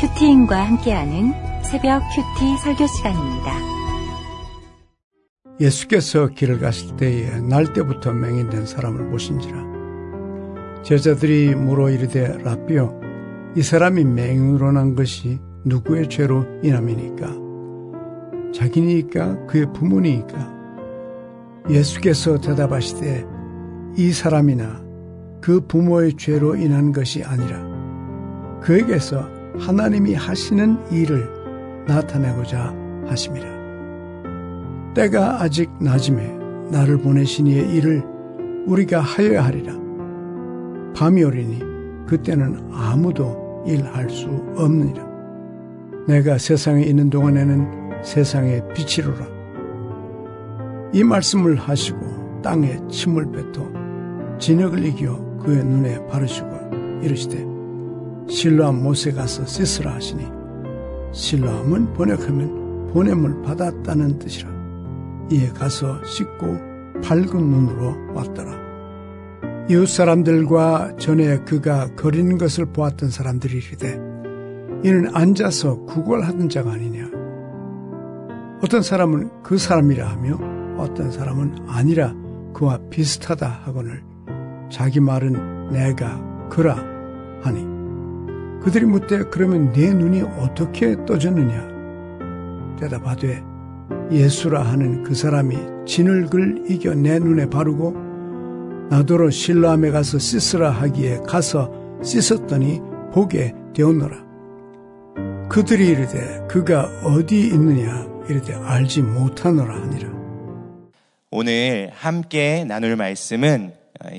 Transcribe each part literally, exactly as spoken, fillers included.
큐티인과 함께하는 새벽 큐티 설교 시간입니다. 예수께서 길을 가실 때에 날때부터 맹인된 사람을 보신지라. 제자들이 물어 이르되 라삐요, 이 사람이 맹인으로 난 것이 누구의 죄로 인함이니까? 자기니까 그의 부모니까? 예수께서 대답하시되 이 사람이나 그 부모의 죄로 인한 것이 아니라 그에게서 하나님이 하시는 일을 나타내고자 하심이라. 때가 아직 낮음에 나를 보내시니의 일을 우리가 하여야 하리라. 밤이 오리니 그때는 아무도 일할 수 없느니라. 내가 세상에 있는 동안에는 세상의 빛이로라. 이 말씀을 하시고 땅에 침을 뱉어 진흙을 이겨 그의 눈에 바르시고 이르시되 실로암 못에 가서 씻으라 하시니, 실로암은 번역하면 보냄을 받았다는 뜻이라. 이에 가서 씻고 밝은 눈으로 왔더라. 이웃 사람들과 전에 그가 거리는 것을 보았던 사람들이 이르되 이는 앉아서 구걸하던 자가 아니냐. 어떤 사람은 그 사람이라 하며 어떤 사람은 아니라 그와 비슷하다 하거늘 자기 말은 내가 그라 하니, 그들이 묻되 그러면 네 눈이 어떻게 떠졌느냐. 대답하되 예수라 하는 그 사람이 진흙을 이겨 내 눈에 바르고 나더러 실로암에 가서 씻으라 하기에 가서 씻었더니 보게 되었노라. 그들이 이르되 그가 어디 있느냐. 이르되 알지 못하노라 하니라. 오늘 함께 나눌 말씀은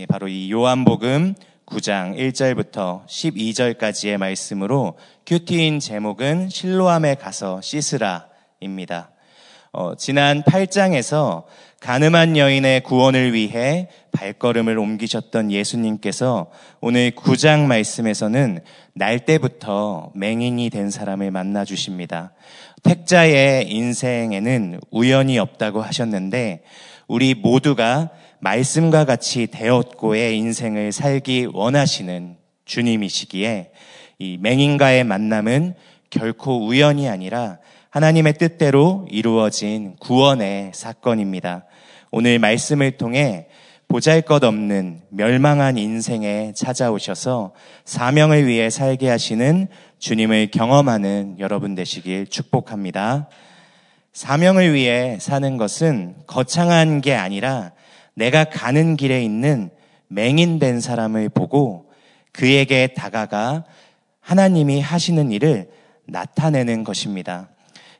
바로 이 요한복음 구 장 일 절부터 십이 절까지의 말씀으로, 큐티인 제목은 실로암에 가서 씻으라 입니다. 어, 지난 팔 장에서 가늠한 여인의 구원을 위해 발걸음을 옮기셨던 예수님께서 오늘 구 장 말씀에서는 날때부터 맹인이 된 사람을 만나 주십니다. 택자의 인생에는 우연이 없다고 하셨는데 우리 모두가 말씀과 같이 되었고의 인생을 살기 원하시는 주님이시기에 이 맹인과의 만남은 결코 우연이 아니라 하나님의 뜻대로 이루어진 구원의 사건입니다. 오늘 말씀을 통해 보잘것없는 멸망한 인생에 찾아오셔서 사명을 위해 살게 하시는 주님을 경험하는 여러분 되시길 축복합니다. 사명을 위해 사는 것은 거창한 게 아니라 내가 가는 길에 있는 맹인된 사람을 보고 그에게 다가가 하나님이 하시는 일을 나타내는 것입니다.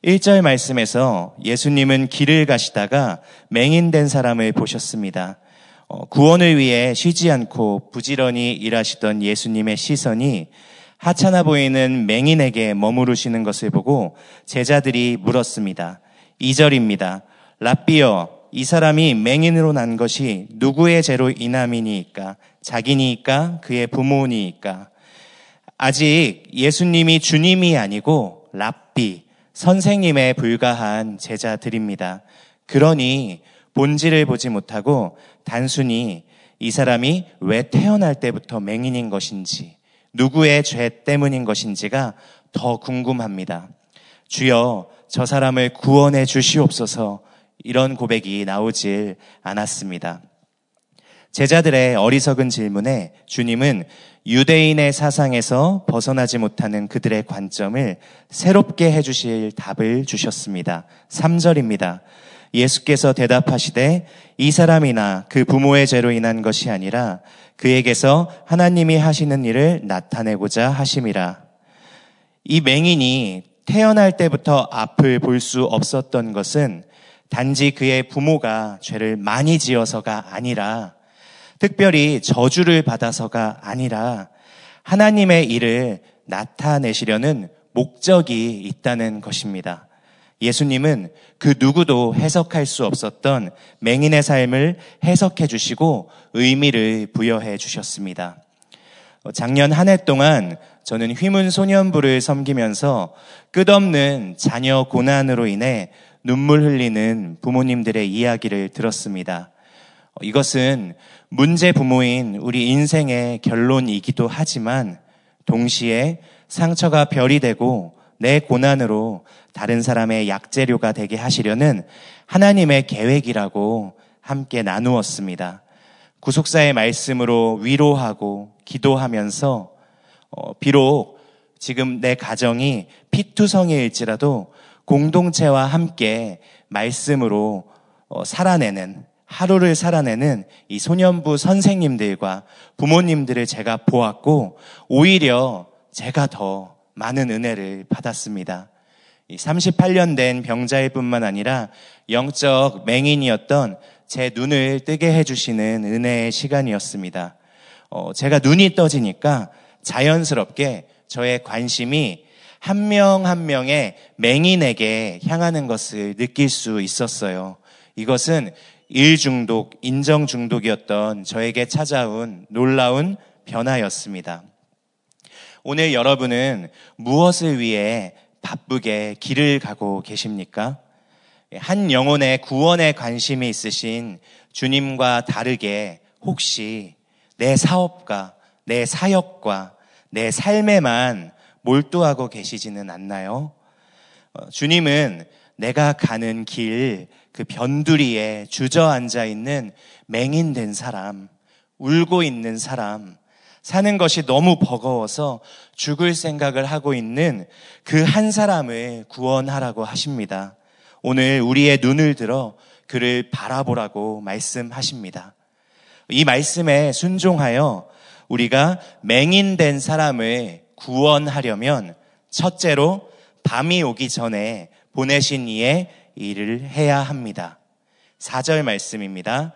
일 절 말씀에서 예수님은 길을 가시다가 맹인된 사람을 보셨습니다. 구원을 위해 쉬지 않고 부지런히 일하시던 예수님의 시선이 하찮아 보이는 맹인에게 머무르시는 것을 보고 제자들이 물었습니다. 이 절입니다. 라삐여, 이 사람이 맹인으로 난 것이 누구의 죄로 인함이니까? 자기니까? 그의 부모니까? 아직 예수님이 주님이 아니고 라삐, 선생님에 불과한 제자들입니다. 그러니 본질을 보지 못하고 단순히 이 사람이 왜 태어날 때부터 맹인인 것인지, 누구의 죄 때문인 것인지가 더 궁금합니다. 주여, 저 사람을 구원해 주시옵소서, 이런 고백이 나오질 않았습니다. 제자들의 어리석은 질문에 주님은 유대인의 사상에서 벗어나지 못하는 그들의 관점을 새롭게 해주실 답을 주셨습니다. 삼 절입니다. 예수께서 대답하시되 이 사람이나 그 부모의 죄로 인한 것이 아니라 그에게서 하나님이 하시는 일을 나타내고자 하심이라. 이 맹인이 태어날 때부터 앞을 볼 수 없었던 것은 단지 그의 부모가 죄를 많이 지어서가 아니라, 특별히 저주를 받아서가 아니라 하나님의 일을 나타내시려는 목적이 있다는 것입니다. 예수님은 그 누구도 해석할 수 없었던 맹인의 삶을 해석해 주시고 의미를 부여해 주셨습니다. 작년 한 해 동안 저는 휘문소년부를 섬기면서 끝없는 자녀 고난으로 인해 눈물 흘리는 부모님들의 이야기를 들었습니다. 이것은 문제 부모인 우리 인생의 결론이기도 하지만 동시에 상처가 별이 되고 내 고난으로 다른 사람의 약재료가 되게 하시려는 하나님의 계획이라고 함께 나누었습니다. 구속사의 말씀으로 위로하고 기도하면서 어, 비록 지금 내 가정이 피투성이일지라도 공동체와 함께 말씀으로 어, 살아내는 하루를 살아내는 이 소년부 선생님들과 부모님들을 제가 보았고 오히려 제가 더 많은 은혜를 받았습니다. 삼십팔 년 된 병자일 뿐만 아니라 영적 맹인이었던 제 눈을 뜨게 해주시는 은혜의 시간이었습니다. 어, 제가 눈이 떠지니까 자연스럽게 저의 관심이 한 명 한 명의 맹인에게 향하는 것을 느낄 수 있었어요. 이것은 일 중독, 인정 중독이었던 저에게 찾아온 놀라운 변화였습니다. 오늘 여러분은 무엇을 위해 바쁘게 길을 가고 계십니까? 한 영혼의 구원에 관심이 있으신 주님과 다르게 혹시 내 사업과 내 사역과 내 삶에만 몰두하고 계시지는 않나요? 주님은 내가 가는 길, 그 변두리에 주저앉아 있는 맹인된 사람, 울고 있는 사람, 사는 것이 너무 버거워서 죽을 생각을 하고 있는 그 한 사람을 구원하라고 하십니다. 오늘 우리의 눈을 들어 그를 바라보라고 말씀하십니다. 이 말씀에 순종하여 우리가 맹인된 사람을 구원하려면 첫째로 밤이 오기 전에 보내신 이의 일을 해야 합니다. 사 절 말씀입니다.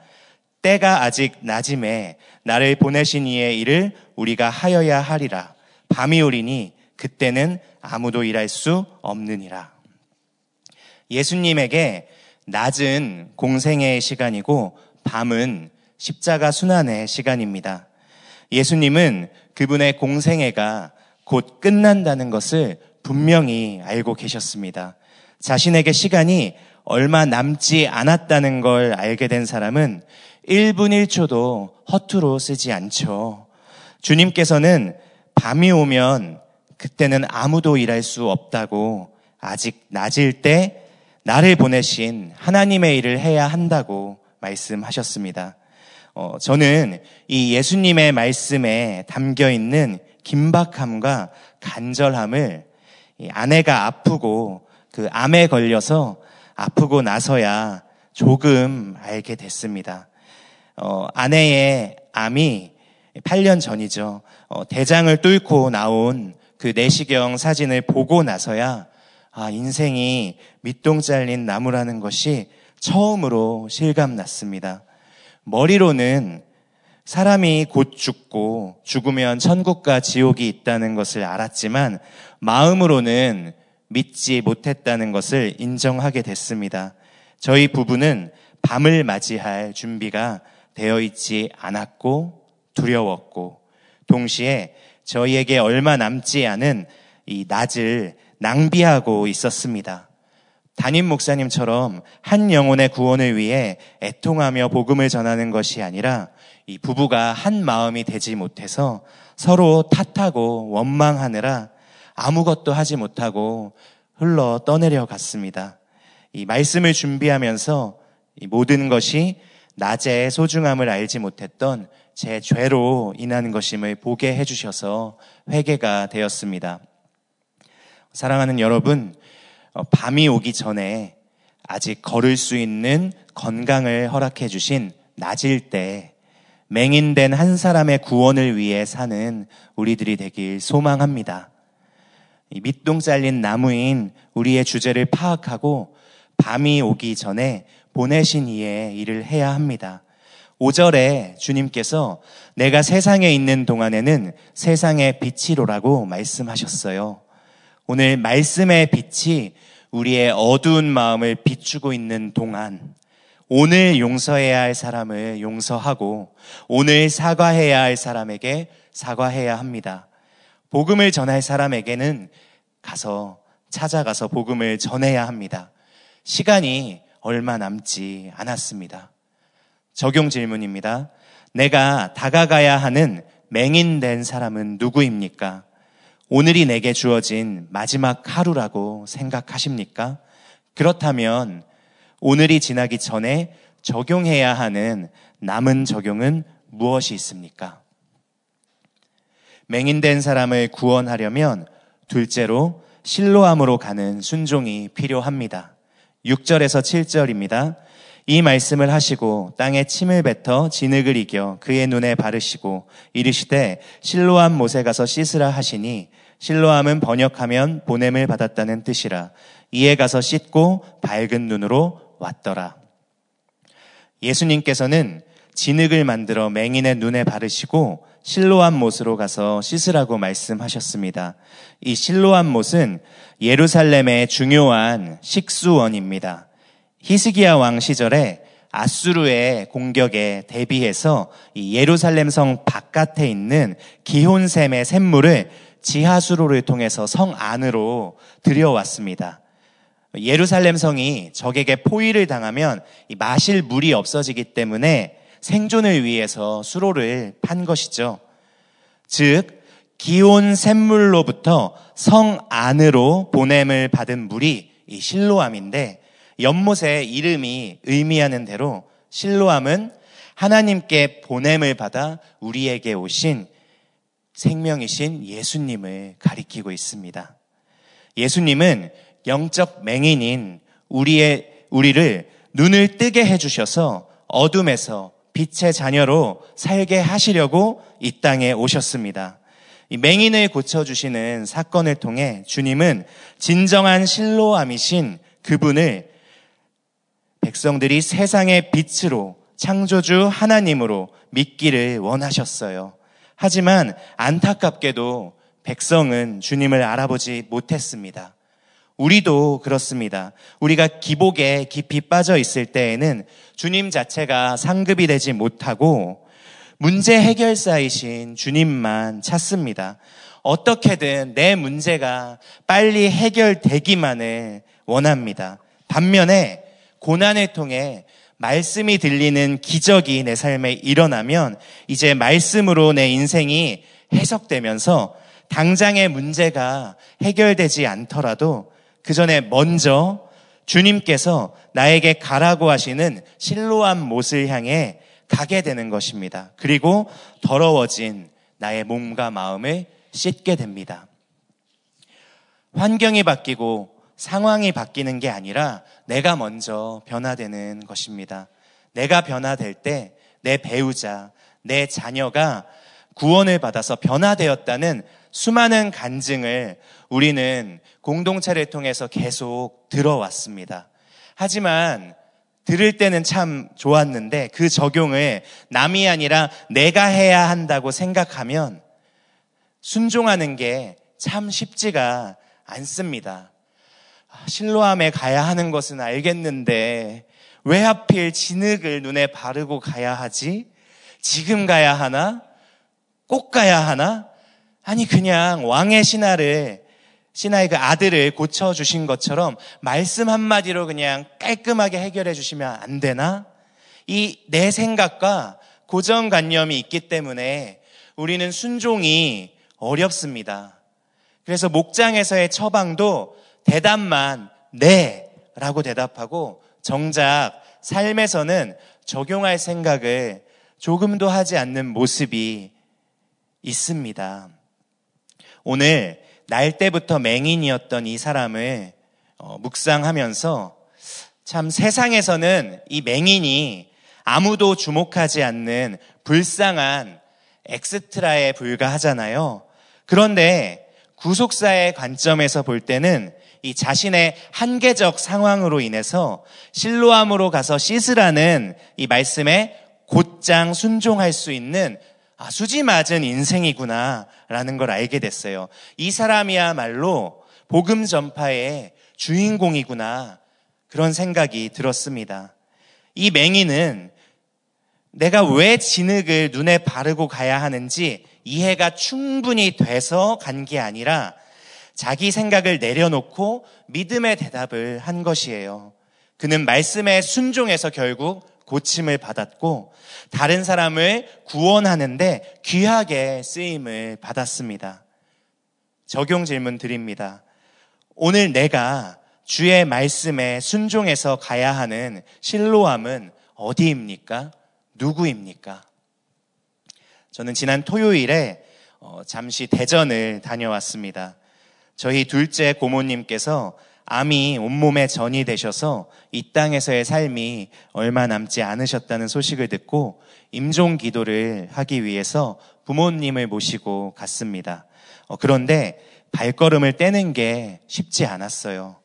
때가 아직 낮음에 나를 보내신 이의 일을 우리가 하여야 하리라. 밤이 오리니 그때는 아무도 일할 수 없느니라. 예수님에게 낮은 공생애의 시간이고 밤은 십자가 순환의 시간입니다. 예수님은 그분의 공생애가 곧 끝난다는 것을 분명히 알고 계셨습니다. 자신에게 시간이 얼마 남지 않았다는 걸 알게 된 사람은 일 분 일 초도 허투루 쓰지 않죠. 주님께서는 밤이 오면 그때는 아무도 일할 수 없다고 아직 낮일 때 나를 보내신 하나님의 일을 해야 한다고 말씀하셨습니다. 어, 저는 이 예수님의 말씀에 담겨있는 긴박함과 간절함을 이 아내가 아프고 그 암에 걸려서 아프고 나서야 조금 알게 됐습니다. 어, 아내의 암이 팔 년 전이죠. 어, 대장을 뚫고 나온 그 내시경 사진을 보고 나서야 아, 인생이 밑동 잘린 나무라는 것이 처음으로 실감났습니다. 머리로는 사람이 곧 죽고 죽으면 천국과 지옥이 있다는 것을 알았지만 마음으로는 믿지 못했다는 것을 인정하게 됐습니다. 저희 부부는 밤을 맞이할 준비가 되어 있지 않았고 두려웠고 동시에 저희에게 얼마 남지 않은 이 낮을 낭비하고 있었습니다. 담임 목사님처럼 한 영혼의 구원을 위해 애통하며 복음을 전하는 것이 아니라 이 부부가 한 마음이 되지 못해서 서로 탓하고 원망하느라 아무것도 하지 못하고 흘러 떠내려갔습니다. 이 말씀을 준비하면서 이 모든 것이 낮의 소중함을 알지 못했던 제 죄로 인한 것임을 보게 해주셔서 회개가 되었습니다. 사랑하는 여러분, 밤이 오기 전에 아직 걸을 수 있는 건강을 허락해 주신 낮일 때 맹인된 한 사람의 구원을 위해 사는 우리들이 되길 소망합니다. 이 밑동 잘린 나무인 우리의 주제를 파악하고 밤이 오기 전에 보내신 이의 일을 해야 합니다. 오 절에 주님께서 내가 세상에 있는 동안에는 세상의 빛이로라고 말씀하셨어요. 오늘 말씀의 빛이 우리의 어두운 마음을 비추고 있는 동안 오늘 용서해야 할 사람을 용서하고 오늘 사과해야 할 사람에게 사과해야 합니다. 복음을 전할 사람에게는 가서 찾아가서 복음을 전해야 합니다. 시간이 얼마 남지 않았습니다. 적용 질문입니다. 내가 다가가야 하는 맹인된 사람은 누구입니까? 오늘이 내게 주어진 마지막 하루라고 생각하십니까? 그렇다면 오늘이 지나기 전에 적용해야 하는 남은 적용은 무엇이 있습니까? 맹인된 사람을 구원하려면 둘째로 실로암으로 가는 순종이 필요합니다. 육 절에서 칠 절입니다. 이 말씀을 하시고 땅에 침을 뱉어 진흙을 이겨 그의 눈에 바르시고 이르시되 실로암 못에 가서 씻으라 하시니 실로암은 번역하면 보냄을 받았다는 뜻이라. 이에 가서 씻고 밝은 눈으로 왔더라. 예수님께서는 진흙을 만들어 맹인의 눈에 바르시고 실로암 못으로 가서 씻으라고 말씀하셨습니다. 이 실로암 못은 예루살렘의 중요한 식수원입니다. 히스기야 왕 시절에 아수르의 공격에 대비해서 이 예루살렘 성 바깥에 있는 기혼샘의 샘물을 지하수로를 통해서 성 안으로 들여왔습니다. 예루살렘 성이 적에게 포위를 당하면 이 마실 물이 없어지기 때문에 생존을 위해서 수로를 판 것이죠. 즉 기온 샘물로부터 성 안으로 보냄을 받은 물이 이 실로암인데 연못의 이름이 의미하는 대로 실로암은 하나님께 보냄을 받아 우리에게 오신 생명이신 예수님을 가리키고 있습니다. 예수님은 영적 맹인인 우리의, 우리를 눈을 뜨게 해주셔서 어둠에서 빛의 자녀로 살게 하시려고 이 땅에 오셨습니다. 이 맹인을 고쳐주시는 사건을 통해 주님은 진정한 실로암이신 그분을 백성들이 세상의 빛으로 창조주 하나님으로 믿기를 원하셨어요. 하지만 안타깝게도 백성은 주님을 알아보지 못했습니다. 우리도 그렇습니다. 우리가 기복에 깊이 빠져 있을 때에는 주님 자체가 상급이 되지 못하고 문제 해결사이신 주님만 찾습니다. 어떻게든 내 문제가 빨리 해결되기만을 원합니다. 반면에 고난을 통해 말씀이 들리는 기적이 내 삶에 일어나면 이제 말씀으로 내 인생이 해석되면서 당장의 문제가 해결되지 않더라도 그 전에 먼저 주님께서 나에게 가라고 하시는 실로암 못을 향해 가게 되는 것입니다. 그리고 더러워진 나의 몸과 마음을 씻게 됩니다. 환경이 바뀌고 상황이 바뀌는 게 아니라 내가 먼저 변화되는 것입니다. 내가 변화될 때 내 배우자, 내 자녀가 구원을 받아서 변화되었다는 수많은 간증을 우리는 공동체를 통해서 계속 들어왔습니다. 하지만 들을 때는 참 좋았는데 그 적용을 남이 아니라 내가 해야 한다고 생각하면 순종하는 게 참 쉽지가 않습니다. 실로암에 가야 하는 것은 알겠는데 왜 하필 진흙을 눈에 바르고 가야 하지? 지금 가야 하나? 꼭 가야 하나? 아니 그냥 왕의 신하를 신하의 그 아들을 고쳐주신 것처럼 말씀 한마디로 그냥 깔끔하게 해결해 주시면 안 되나? 이 내 생각과 고정관념이 있기 때문에 우리는 순종이 어렵습니다. 그래서 목장에서의 처방도 대답만 네 라고 대답하고 정작 삶에서는 적용할 생각을 조금도 하지 않는 모습이 있습니다. 오늘 날 때부터 맹인이었던 이 사람을 어, 묵상하면서 참 세상에서는 이 맹인이 아무도 주목하지 않는 불쌍한 엑스트라에 불과하잖아요. 그런데 구속사의 관점에서 볼 때는 이 자신의 한계적 상황으로 인해서 실로암으로 가서 씻으라는 이 말씀에 곧장 순종할 수 있는 아, 수지 맞은 인생이구나 라는 걸 알게 됐어요. 이 사람이야말로 복음 전파의 주인공이구나 그런 생각이 들었습니다. 이 맹인은 내가 왜 진흙을 눈에 바르고 가야 하는지 이해가 충분히 돼서 간 게 아니라 자기 생각을 내려놓고 믿음의 대답을 한 것이에요. 그는 말씀에 순종해서 결국 고침을 받았고 다른 사람을 구원하는데 귀하게 쓰임을 받았습니다. 적용 질문 드립니다. 오늘 내가 주의 말씀에 순종해서 가야 하는 실로암은 어디입니까? 누구입니까? 저는 지난 토요일에 잠시 대전을 다녀왔습니다. 저희 둘째 고모님께서 암이 온몸에 전이 되셔서 이 땅에서의 삶이 얼마 남지 않으셨다는 소식을 듣고 임종 기도를 하기 위해서 부모님을 모시고 갔습니다. 그런데 발걸음을 떼는 게 쉽지 않았어요.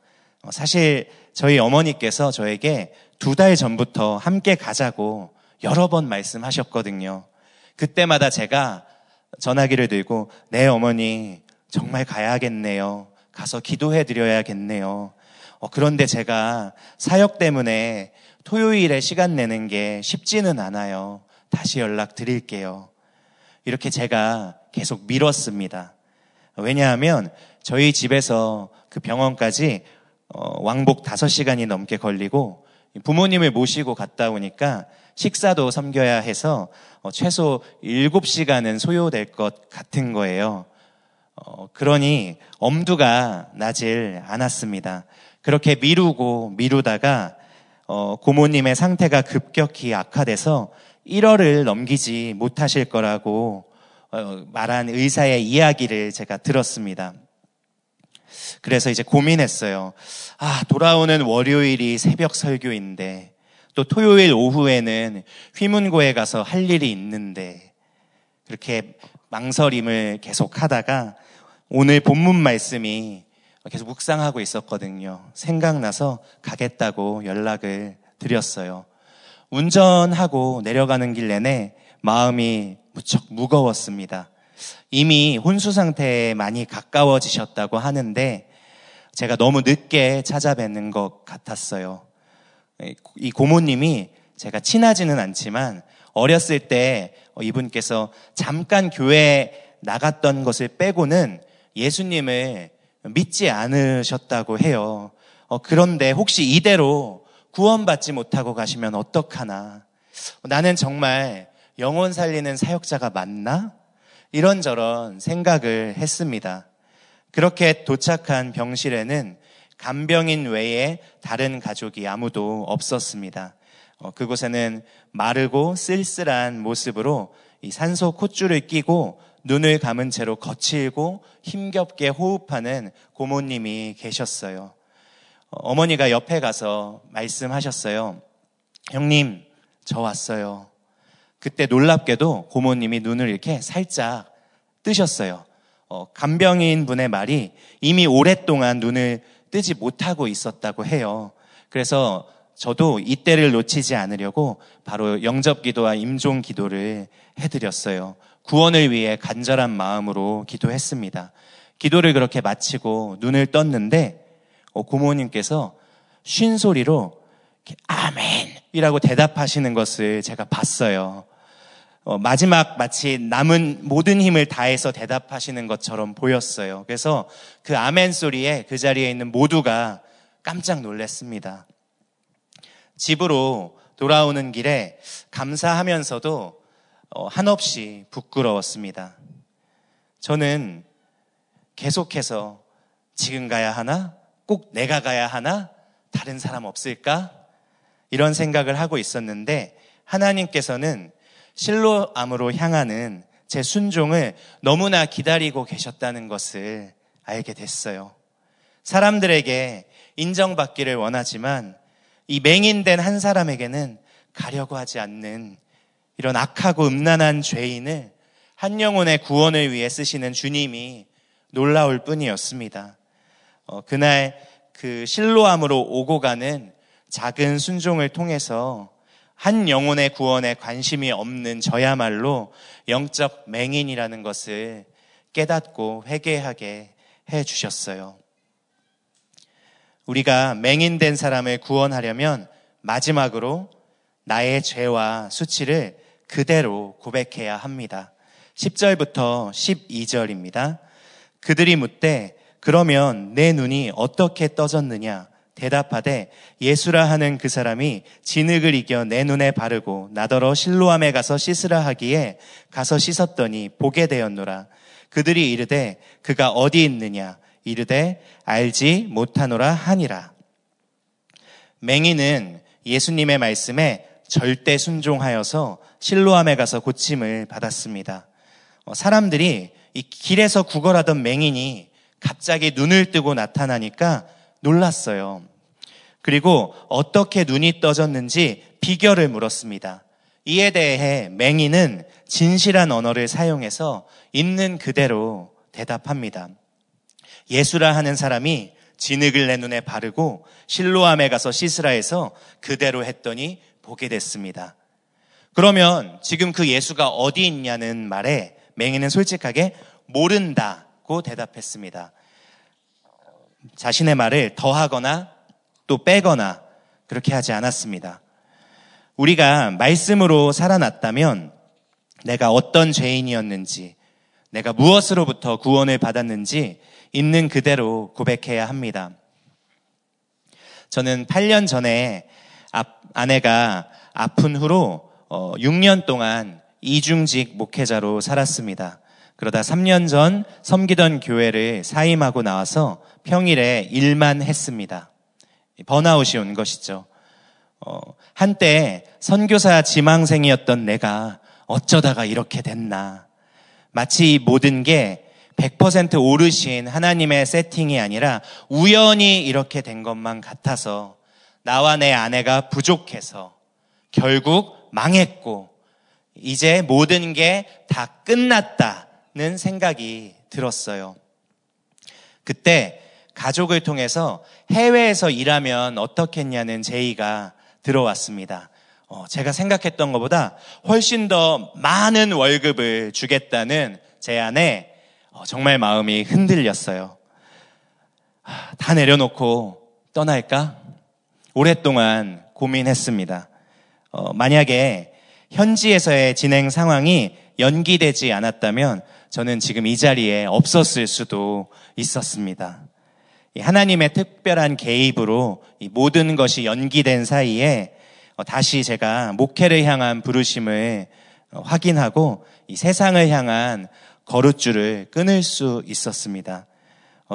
사실 저희 어머니께서 저에게 두 달 전부터 함께 가자고 여러 번 말씀하셨거든요. 그때마다 제가 전화기를 들고 네 어머니 정말 가야겠네요. 가서 기도해드려야겠네요. 어, 그런데 제가 사역 때문에 토요일에 시간 내는 게 쉽지는 않아요. 다시 연락드릴게요. 이렇게 제가 계속 미뤘습니다. 왜냐하면 저희 집에서 그 병원까지 어, 왕복 다섯 시간이 넘게 걸리고 부모님을 모시고 갔다 오니까 식사도 섬겨야 해서 어, 최소 일곱 시간은 소요될 것 같은 거예요. 어, 그러니 엄두가 나질 않았습니다. 그렇게 미루고 미루다가 어, 고모님의 상태가 급격히 악화돼서 일 월을 넘기지 못하실 거라고 어, 말한 의사의 이야기를 제가 들었습니다. 그래서 이제 고민했어요. 아, 돌아오는 월요일이 새벽 설교인데 또 토요일 오후에는 휘문고에 가서 할 일이 있는데 그렇게 망설임을 계속 하다가 오늘 본문 말씀이 계속 묵상하고 있었거든요. 생각나서 가겠다고 연락을 드렸어요. 운전하고 내려가는 길 내내 마음이 무척 무거웠습니다. 이미 혼수 상태에 많이 가까워지셨다고 하는데 제가 너무 늦게 찾아뵙는 것 같았어요. 이 고모님이 제가 친하지는 않지만 어렸을 때 이분께서 잠깐 교회에 나갔던 것을 빼고는 예수님을 믿지 않으셨다고 해요. 어, 그런데 혹시 이대로 구원받지 못하고 가시면 어떡하나? 나는 정말 영혼 살리는 사역자가 맞나? 이런저런 생각을 했습니다. 그렇게 도착한 병실에는 간병인 외에 다른 가족이 아무도 없었습니다. 어, 그곳에는 마르고 쓸쓸한 모습으로 이 산소 콧줄을 끼고 눈을 감은 채로 거칠고 힘겹게 호흡하는 고모님이 계셨어요. 어, 어머니가 옆에 가서 말씀하셨어요. 형님, 저 왔어요. 그때 놀랍게도 고모님이 눈을 이렇게 살짝 뜨셨어요. 어, 간병인 분의 말이 이미 오랫동안 눈을 뜨지 못하고 있었다고 해요. 그래서 저도 이때를 놓치지 않으려고 바로 영접기도와 임종기도를 해드렸어요. 구원을 위해 간절한 마음으로 기도했습니다. 기도를 그렇게 마치고 눈을 떴는데 고모님께서 쉰 소리로 아멘이라고 대답하시는 것을 제가 봤어요. 마지막 마치 남은 모든 힘을 다해서 대답하시는 것처럼 보였어요. 그래서 그 아멘 소리에 그 자리에 있는 모두가 깜짝 놀랐습니다. 집으로 돌아오는 길에 감사하면서도 한없이 부끄러웠습니다. 저는 계속해서 지금 가야 하나? 꼭 내가 가야 하나? 다른 사람 없을까? 이런 생각을 하고 있었는데 하나님께서는 실로암으로 향하는 제 순종을 너무나 기다리고 계셨다는 것을 알게 됐어요. 사람들에게 인정받기를 원하지만 이 맹인된 한 사람에게는 가려고 하지 않는 이런 악하고 음란한 죄인을 한 영혼의 구원을 위해 쓰시는 주님이 놀라울 뿐이었습니다. 어, 그날 그 실로암으로 오고 가는 작은 순종을 통해서 한 영혼의 구원에 관심이 없는 저야말로 영적 맹인이라는 것을 깨닫고 회개하게 해주셨어요. 우리가 맹인된 사람을 구원하려면 마지막으로 나의 죄와 수치를 그대로 고백해야 합니다. 십 절부터 십이 절입니다. 그들이 묻되 그러면 내 눈이 어떻게 떠졌느냐? 대답하되 예수라 하는 그 사람이 진흙을 이겨 내 눈에 바르고 나더러 실로암에 가서 씻으라 하기에 가서 씻었더니 보게 되었노라. 그들이 이르되 그가 어디 있느냐 이르되 알지 못하노라 하니라. 맹인은 예수님의 말씀에 절대 순종하여서 실로암에 가서 고침을 받았습니다. 사람들이 이 길에서 구걸하던 맹인이 갑자기 눈을 뜨고 나타나니까 놀랐어요. 그리고 어떻게 눈이 떠졌는지 비결을 물었습니다. 이에 대해 맹인은 진실한 언어를 사용해서 있는 그대로 대답합니다. 예수라 하는 사람이 진흙을 내 눈에 바르고 실로암에 가서 씻으라 해서 그대로 했더니 보게 됐습니다. 그러면 지금 그 예수가 어디 있냐는 말에 맹인은 솔직하게 모른다고 대답했습니다. 자신의 말을 더하거나 또 빼거나 그렇게 하지 않았습니다. 우리가 말씀으로 살아났다면 내가 어떤 죄인이었는지, 내가 무엇으로부터 구원을 받았는지 있는 그대로 고백해야 합니다. 저는 팔 년 전에 아내가 아픈 후로 육 년 동안 이중직 목회자로 살았습니다. 그러다 삼 년 전 섬기던 교회를 사임하고 나와서 평일에 일만 했습니다. 번아웃이 온 것이죠. 어, 한때 선교사 지망생이었던 내가 어쩌다가 이렇게 됐나. 마치 이 모든 게 백 퍼센트 오르신 하나님의 세팅이 아니라 우연히 이렇게 된 것만 같아서, 나와 내 아내가 부족해서 결국 망했고 이제 모든 게 다 끝났다는 생각이 들었어요. 그때 가족을 통해서 해외에서 일하면 어떻겠냐는 제의가 들어왔습니다. 어, 제가 생각했던 것보다 훨씬 더 많은 월급을 주겠다는 제안에 어, 정말 마음이 흔들렸어요. 다 내려놓고 떠날까? 오랫동안 고민했습니다. 어, 만약에 현지에서의 진행 상황이 연기되지 않았다면 저는 지금 이 자리에 없었을 수도 있었습니다. 하나님의 특별한 개입으로 이 모든 것이 연기된 사이에 다시 제가 목회를 향한 부르심을 확인하고 이 세상을 향한 거룻줄을 끊을 수 있었습니다.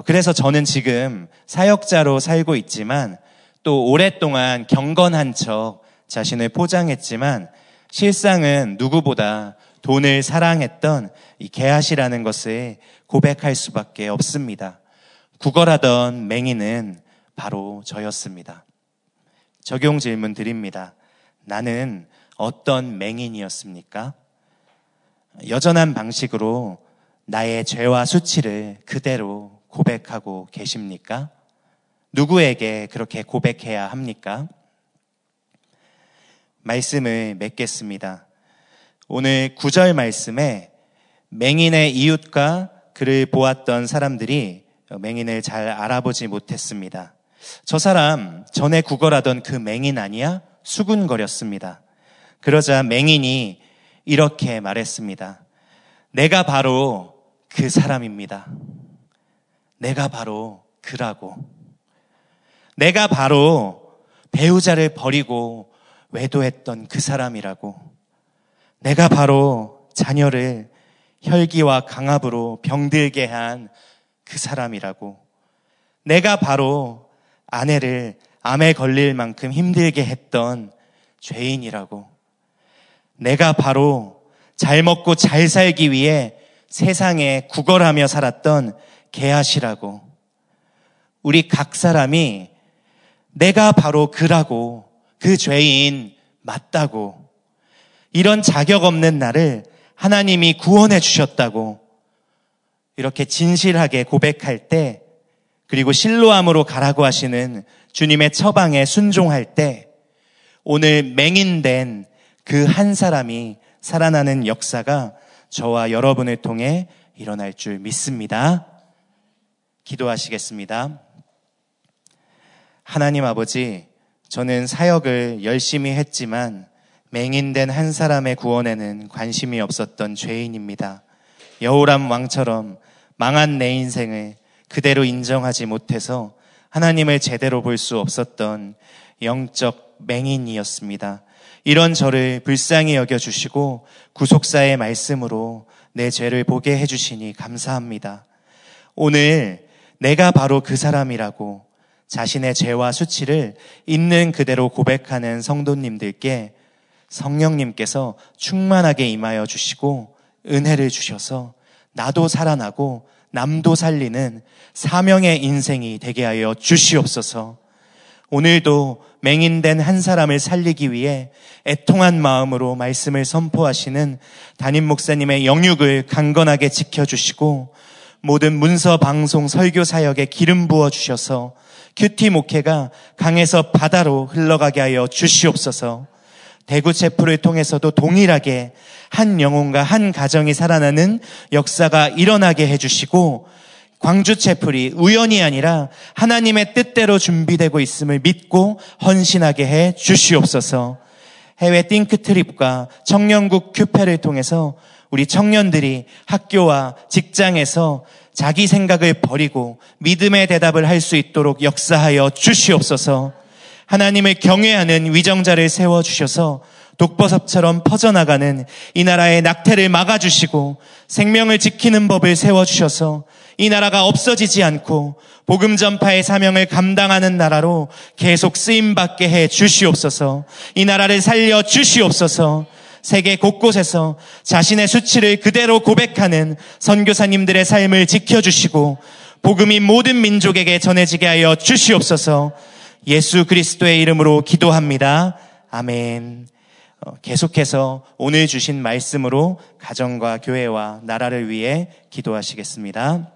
그래서 저는 지금 사역자로 살고 있지만, 또 오랫동안 경건한 척 자신을 포장했지만 실상은 누구보다 돈을 사랑했던 이 게하시라는 것을 고백할 수밖에 없습니다. 구걸하던 맹인은 바로 저였습니다. 적용 질문 드립니다. 나는 어떤 맹인이었습니까? 여전한 방식으로 나의 죄와 수치를 그대로 고백하고 계십니까? 누구에게 그렇게 고백해야 합니까? 말씀을 맺겠습니다. 오늘 구 절 말씀에 맹인의 이웃과 그를 보았던 사람들이 맹인을 잘 알아보지 못했습니다. 저 사람 전에 구걸하던 그 맹인 아니야? 수군거렸습니다. 그러자 맹인이 이렇게 말했습니다. 내가 바로 그 사람입니다. 내가 바로 그라고. 내가 바로 배우자를 버리고 외도했던 그 사람이라고. 내가 바로 자녀를 혈기와 강압으로 병들게 한 그 사람이라고. 내가 바로 아내를 암에 걸릴 만큼 힘들게 했던 죄인이라고. 내가 바로 잘 먹고 잘 살기 위해 세상에 구걸하며 살았던 게하시라고. 우리 각 사람이 내가 바로 그라고, 그 죄인 맞다고, 이런 자격 없는 나를 하나님이 구원해 주셨다고 이렇게 진실하게 고백할 때, 그리고 실로암으로 가라고 하시는 주님의 처방에 순종할 때, 오늘 맹인된 그 한 사람이 살아나는 역사가 저와 여러분을 통해 일어날 줄 믿습니다. 기도하시겠습니다. 하나님 아버지, 저는 사역을 열심히 했지만 맹인된 한 사람의 구원에는 관심이 없었던 죄인입니다. 여호람 왕처럼 망한 내 인생을 그대로 인정하지 못해서 하나님을 제대로 볼 수 없었던 영적 맹인이었습니다. 이런 저를 불쌍히 여겨주시고 구속사의 말씀으로 내 죄를 보게 해주시니 감사합니다. 오늘 내가 바로 그 사람이라고 자신의 죄와 수치를 있는 그대로 고백하는 성도님들께 성령님께서 충만하게 임하여 주시고 은혜를 주셔서 나도 살아나고 남도 살리는 사명의 인생이 되게 하여 주시옵소서. 오늘도 맹인된 한 사람을 살리기 위해 애통한 마음으로 말씀을 선포하시는 담임 목사님의 영육을 강건하게 지켜주시고 모든 문서, 방송, 설교 사역에 기름 부어주셔서 큐티 목회가 강에서 바다로 흘러가게 하여 주시옵소서. 대구 체프를 통해서도 동일하게 한 영혼과 한 가정이 살아나는 역사가 일어나게 해주시고 광주 채플이 우연이 아니라 하나님의 뜻대로 준비되고 있음을 믿고 헌신하게 해 주시옵소서. 해외 띵크트립과 청년국 큐페를 통해서 우리 청년들이 학교와 직장에서 자기 생각을 버리고 믿음의 대답을 할 수 있도록 역사하여 주시옵소서. 하나님을 경외하는 위정자를 세워주셔서 독버섯처럼 퍼져나가는 이 나라의 낙태를 막아주시고 생명을 지키는 법을 세워주셔서 이 나라가 없어지지 않고 복음 전파의 사명을 감당하는 나라로 계속 쓰임받게 해 주시옵소서. 이 나라를 살려 주시옵소서. 세계 곳곳에서 자신의 수치를 그대로 고백하는 선교사님들의 삶을 지켜주시고 복음이 모든 민족에게 전해지게 하여 주시옵소서. 예수 그리스도의 이름으로 기도합니다. 아멘. 계속해서 오늘 주신 말씀으로 가정과 교회와 나라를 위해 기도하시겠습니다.